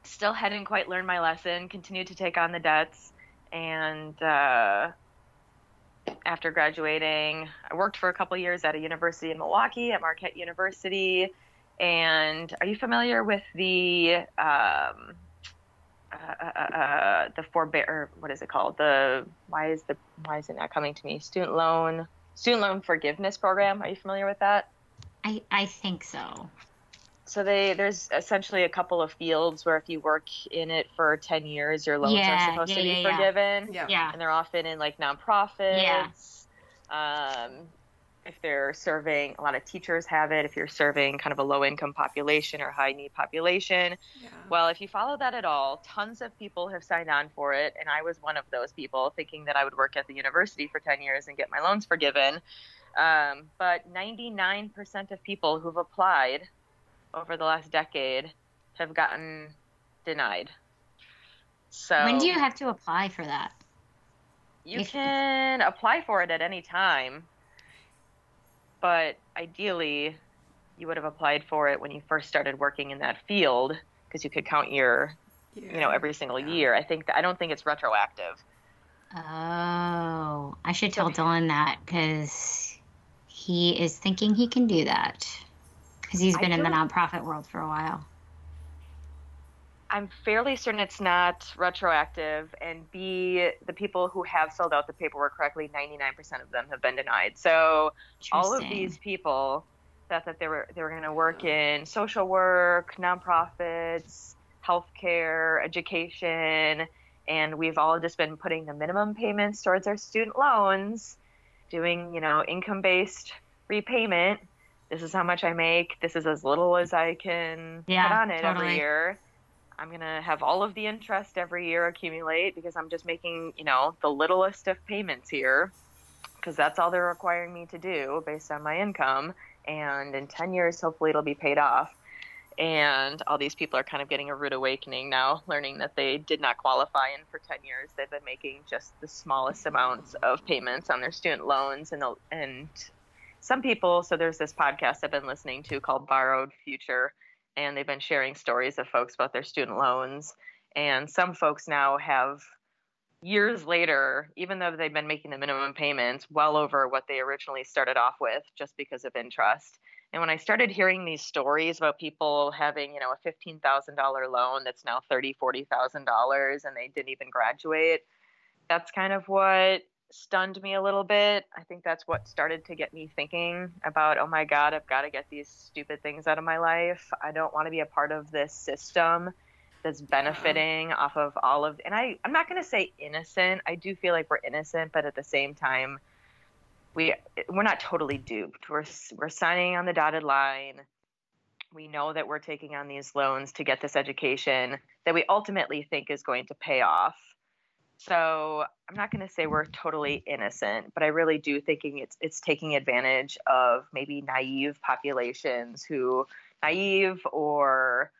still hadn't quite learned my lesson, continued to take on the debts, and after graduating, I worked for a couple years at a university in Milwaukee at Marquette University. And are you familiar with the forbear? What is it called? Why is it not coming to me? Student loan forgiveness program. Are you familiar with that? I think so. So there's essentially a couple of fields where if you work in it for 10 years, your loans are supposed to be forgiven. Yeah. Yeah. And they're often in like nonprofits. Yeah. If they're serving, a lot of teachers have it. If you're serving kind of a low income population or high need population. Yeah. Well, if you follow that at all, tons of people have signed on for it. And I was one of those people thinking that I would work at the university for 10 years and get my loans forgiven. But 99% of people who've applied over the last decade have gotten denied. So when do you have to apply for that? You can apply for it at any time, but ideally you would have applied for it when you first started working in that field, because you could count your every single year. I don't think it's retroactive. Oh, I should tell Dylan that, because he is thinking he can do that. Because he's been in the nonprofit world for a while. I'm fairly certain it's not retroactive. And B, the people who have filled out the paperwork correctly, 99% of them have been denied. So all of these people that they were going to work in social work, nonprofits, healthcare, education, and we've all just been putting the minimum payments towards our student loans, doing income-based repayment. This is how much I make. This is as little as I can put on it every year. I'm going to have all of the interest every year accumulate because I'm just making, the littlest of payments here, because that's all they're requiring me to do based on my income. And in 10 years, hopefully it'll be paid off. And all these people are kind of getting a rude awakening now, learning that they did not qualify. And for 10 years, they've been making just the smallest amounts of payments on their student loans and some people, so there's this podcast I've been listening to called Borrowed Future, and they've been sharing stories of folks about their student loans. And some folks now have, years later, even though they've been making the minimum payments well over what they originally started off with just because of interest. And when I started hearing these stories about people having, a $15,000 loan that's now $30,000, $40,000, and they didn't even graduate, that's kind of what stunned me a little bit. I think that's what started to get me thinking about, oh my God, I've got to get these stupid things out of my life. I don't want to be a part of this system that's benefiting off of all of, and I'm not going to say innocent. I do feel like we're innocent, but at the same time, we're not totally duped. We're signing on the dotted line. We know that we're taking on these loans to get this education that we ultimately think is going to pay off. So I'm not going to say we're totally innocent, but I really do thinking it's taking advantage of maybe naive populations who or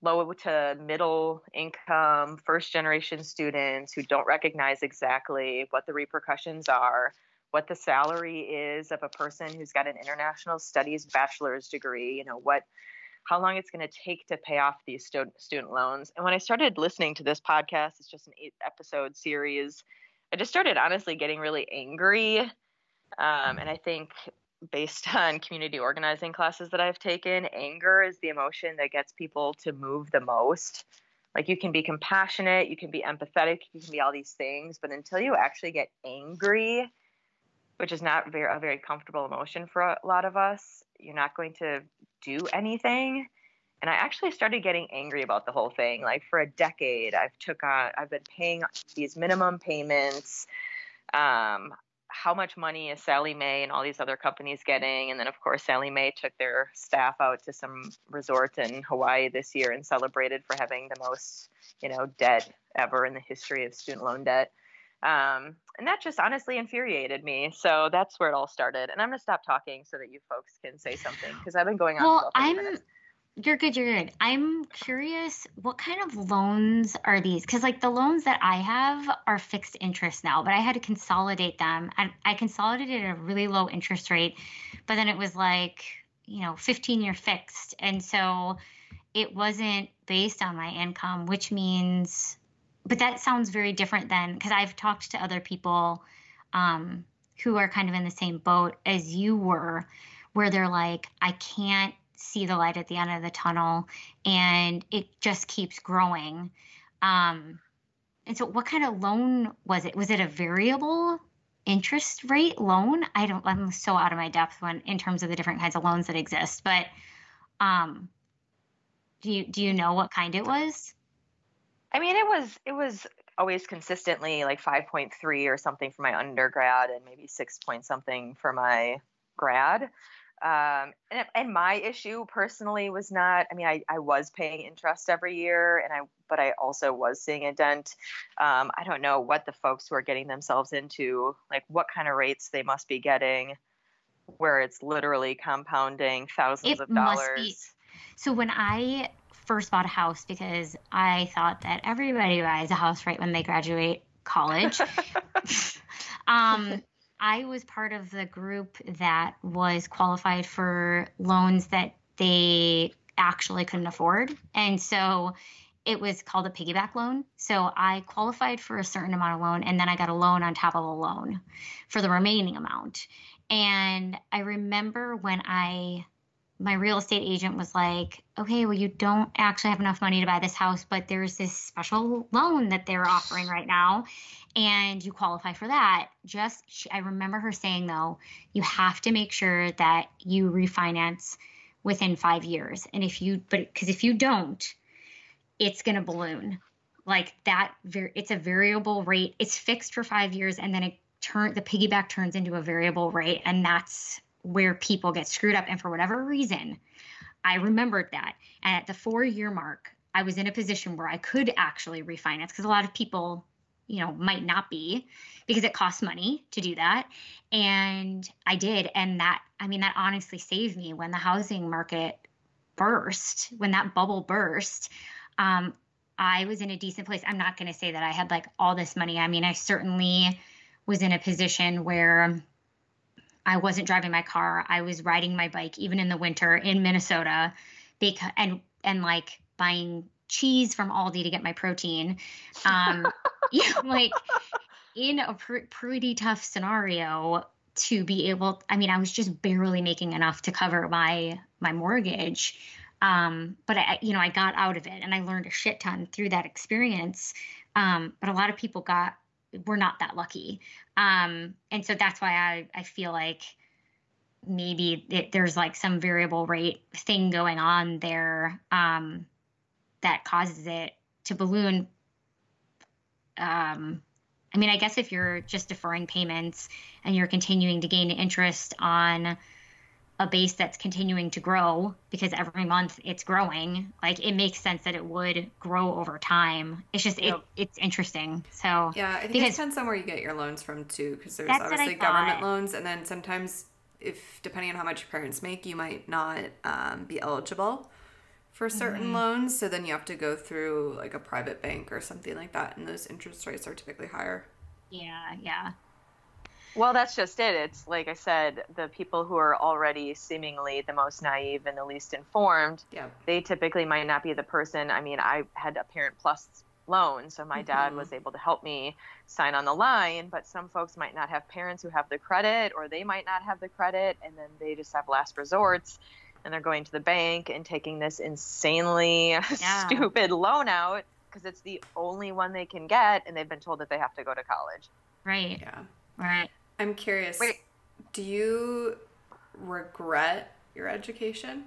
low to middle income, first generation students who don't recognize exactly what the repercussions are, what the salary is of a person who's got an international studies bachelor's degree, how long it's going to take to pay off these student loans. And when I started listening to this podcast, it's just an 8-episode series, I just started honestly getting really angry. And I think based on community organizing classes that I've taken, anger is the emotion that gets people to move the most. Like, you can be compassionate, you can be empathetic, you can be all these things, but until you actually get angry, which is not a very comfortable emotion for a lot of us, you're not going to do anything. And I actually started getting angry about the whole thing. Like, for a decade, I've been paying these minimum payments. How much money is Sally Mae and all these other companies getting? And then, of course, Sally Mae took their staff out to some resort in Hawaii this year and celebrated for having the most, debt ever in the history of student loan debt. And that just honestly infuriated me. So that's where it all started. And I'm going to stop talking so that you folks can say something, because I've been going on. Well, You're good. I'm curious, what kind of loans are these? Because the loans that I have are fixed interest now, but I had to consolidate them. I consolidated at a really low interest rate, but then it was 15-year fixed. And so it wasn't based on my income, which means... But that sounds very different than, because I've talked to other people who are kind of in the same boat as you were, where they're like, I can't see the light at the end of the tunnel, and it just keeps growing. And so what kind of loan was it? Was it a variable interest rate loan. I'm so out of my depth in terms of the different kinds of loans that exist, but do you know what kind it was? I mean, it was always consistently like 5.3 or something for my undergrad and maybe 6 point something for my grad. And my issue personally was not, I mean, I was paying interest every year but I also was seeing a dent. I don't know what the folks who are getting themselves into, like what kind of rates they must be getting where it's literally compounding thousands of dollars. So when I first bought a house, because I thought that everybody buys a house right when they graduate college, I was part of the group that was qualified for loans that they actually couldn't afford. And so it was called a piggyback loan. So I qualified for a certain amount of loan, and then I got a loan on top of a loan for the remaining amount. And I remember when my real estate agent was like, okay, well, you don't actually have enough money to buy this house, but there's this special loan that they're offering right now, and you qualify for that. I remember her saying, though, you have to make sure that you refinance within 5 years. And because if you don't, it's going to balloon like that. It's a variable rate. It's fixed for 5 years. And then the piggyback turns into a variable rate. And that's where people get screwed up. And for whatever reason, I remembered that. And at the 4-year mark, I was in a position where I could actually refinance, because a lot of people, might not be, because it costs money to do that. And I did. And that honestly saved me when the housing market burst, when that bubble burst. I was in a decent place. I'm not going to say that I had like all this money. I mean, I certainly was in a position where I wasn't driving my car. I was riding my bike, even in the winter in Minnesota, and like buying cheese from Aldi to get my protein. Like in a pretty tough scenario to be able, I mean, I was just barely making enough to cover my mortgage. But I got out of it, and I learned a shit ton through that experience. But a lot of people were not that lucky. And so that's why I feel like maybe there's like some variable rate thing going on there that causes it to balloon. I mean, I guess if you're just deferring payments and you're continuing to gain interest on a base that's continuing to grow, because every month it's growing, like it makes sense that it would grow over time. It's just, it's interesting. So yeah, I think it depends on where you get your loans from too, because there's obviously government loans. And then sometimes depending on how much your parents make, you might not be eligible for certain loans. So then you have to go through like a private bank or something like that. And those interest rates are typically higher. Yeah. Yeah. Well, that's just it. It's like I said, the people who are already seemingly the most naive and the least informed, they typically might not be the person. I mean, I had a Parent Plus loan, so my dad was able to help me sign on the line, but some folks might not have parents who have the credit, or they might not have the credit, and then they just have last resorts, and they're going to the bank and taking this insanely stupid loan out because it's the only one they can get, and they've been told that they have to go to college. Right. Yeah. Right. I'm curious, do you regret your education?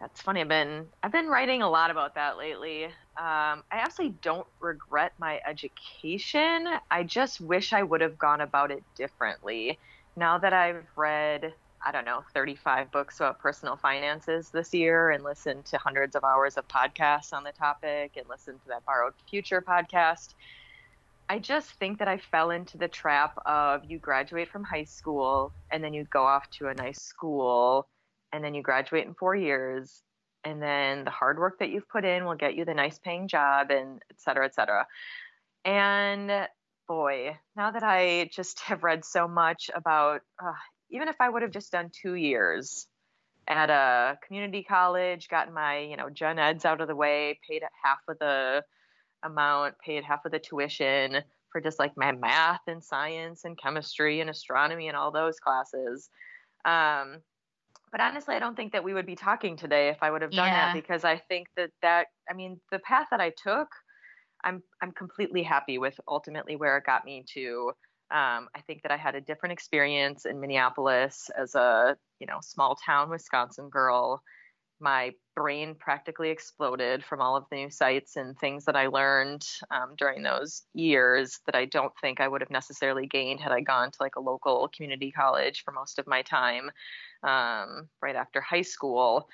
That's funny. I've been writing a lot about that lately. I absolutely don't regret my education. I just wish I would have gone about it differently. Now that I've read, 35 books about personal finances this year, and listened to hundreds of hours of podcasts on the topic, and listened to that Borrowed Future podcast, I just think that I fell into the trap of you graduate from high school and then you go off to a nice school and then you graduate in 4 years, and then the hard work that you've put in will get you the nice paying job, and et cetera, et cetera. And boy, now that I just have read so much about, even if I would have just done 2 years at a community college, gotten my, gen eds out of the way, paid half of the amount, paid half of the tuition for just like my math and science and chemistry and astronomy and all those classes. But honestly, I don't think that we would be talking today if I would have done that, because I think that the path that I took, I'm completely happy with ultimately where it got me to. I think that I had a different experience in Minneapolis as a, you know, small town Wisconsin girl. My brain practically exploded from all of the new sites and things that I learned during those years that I don't think I would have necessarily gained had I gone to like a local community college for most of my time right after high school.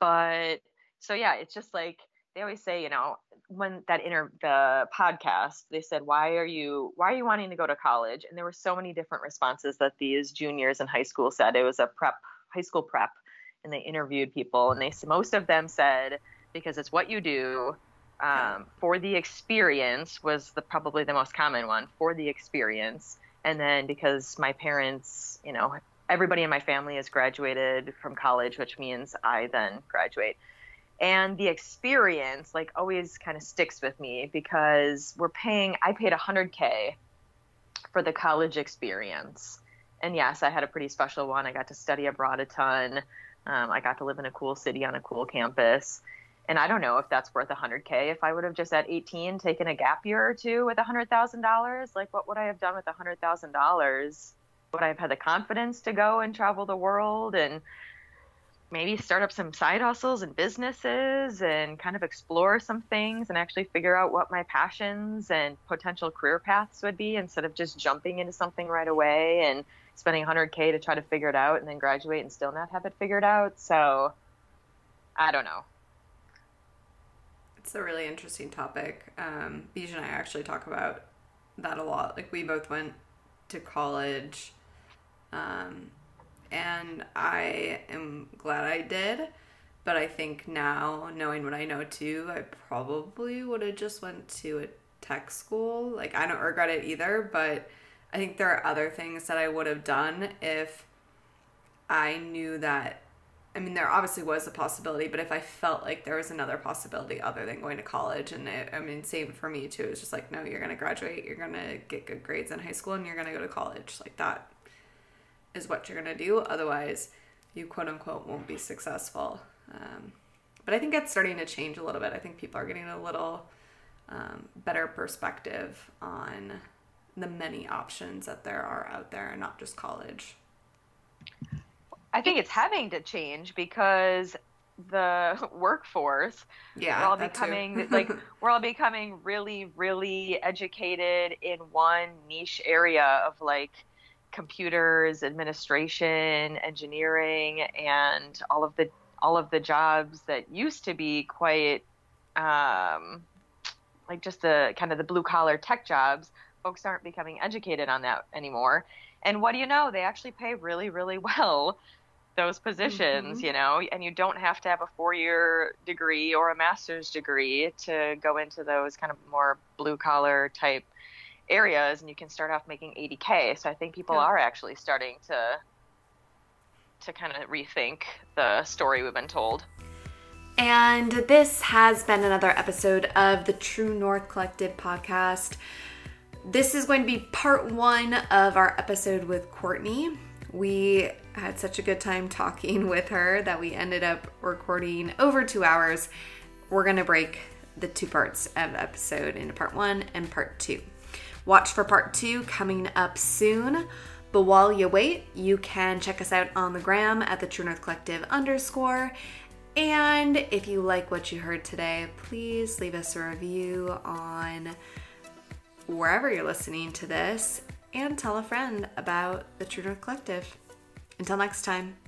But so, yeah, it's just like they always say, you know, when that the podcast, they said, why are you wanting to go to college? And there were so many different responses that these juniors in high school said. It was a high school prep. And they interviewed people, and most of them said, because it's what you do, for the experience was probably the most common one, for the experience. And then because my parents, you know, everybody in my family has graduated from college, which means I then graduate. And the experience like always kind of sticks with me because I paid $100K for the college experience. And yes, I had a pretty special one. I got to study abroad a ton. I got to live in a cool city on a cool campus, and I don't know if that's worth $100K. If I would have just at 18 taken a gap year or two with $100,000, like what would I have done with $100,000? Would I have had the confidence to go and travel the world and maybe start up some side hustles and businesses and kind of explore some things and actually figure out what my passions and potential career paths would be instead of just jumping into something right away and spending $100K to try to figure it out and then graduate and still not have it figured out. So I don't know. It's a really interesting topic. Bij and I actually talk about that a lot. Like we both went to college, and I am glad I did, but I think now knowing what I know too, I probably would have just went to a tech school. Like I don't regret it either, but I think there are other things that I would have done if I knew that. I mean, there obviously was a possibility, but if I felt like there was another possibility other than going to college, and same for me too. It's just like, no, you're going to graduate, you're going to get good grades in high school, and you're going to go to college. Like that is what you're going to do. Otherwise, you quote unquote won't be successful. But I think that's starting to change a little bit. I think people are getting a little better perspective on the many options that there are out there and not just college. I think it's having to change because the workforce, we're all becoming really, really educated in one niche area of like computers, administration, engineering, and all of the jobs that used to be quite, like just the kind of the blue collar tech jobs. Folks aren't becoming educated on that anymore. And what do you know? They actually pay really, really well, those positions, mm-hmm. you know, and you don't have to have a 4-year degree or a master's degree to go into those kind of more blue collar type areas. And you can start off making $80K. So I think people are actually starting to kind of rethink the story we've been told. And this has been another episode of the True North Collective podcast. This is going to be part one of our episode with Courtney. We had such a good time talking with her that we ended up recording over 2 hours. We're going to break the two parts of the episode into part one and part two. Watch for part two coming up soon. But while you wait, you can check us out on the gram at the True North Collective _ And if you like what you heard today, please leave us a review on wherever you're listening to this, and tell a friend about the True North Collective. Until next time.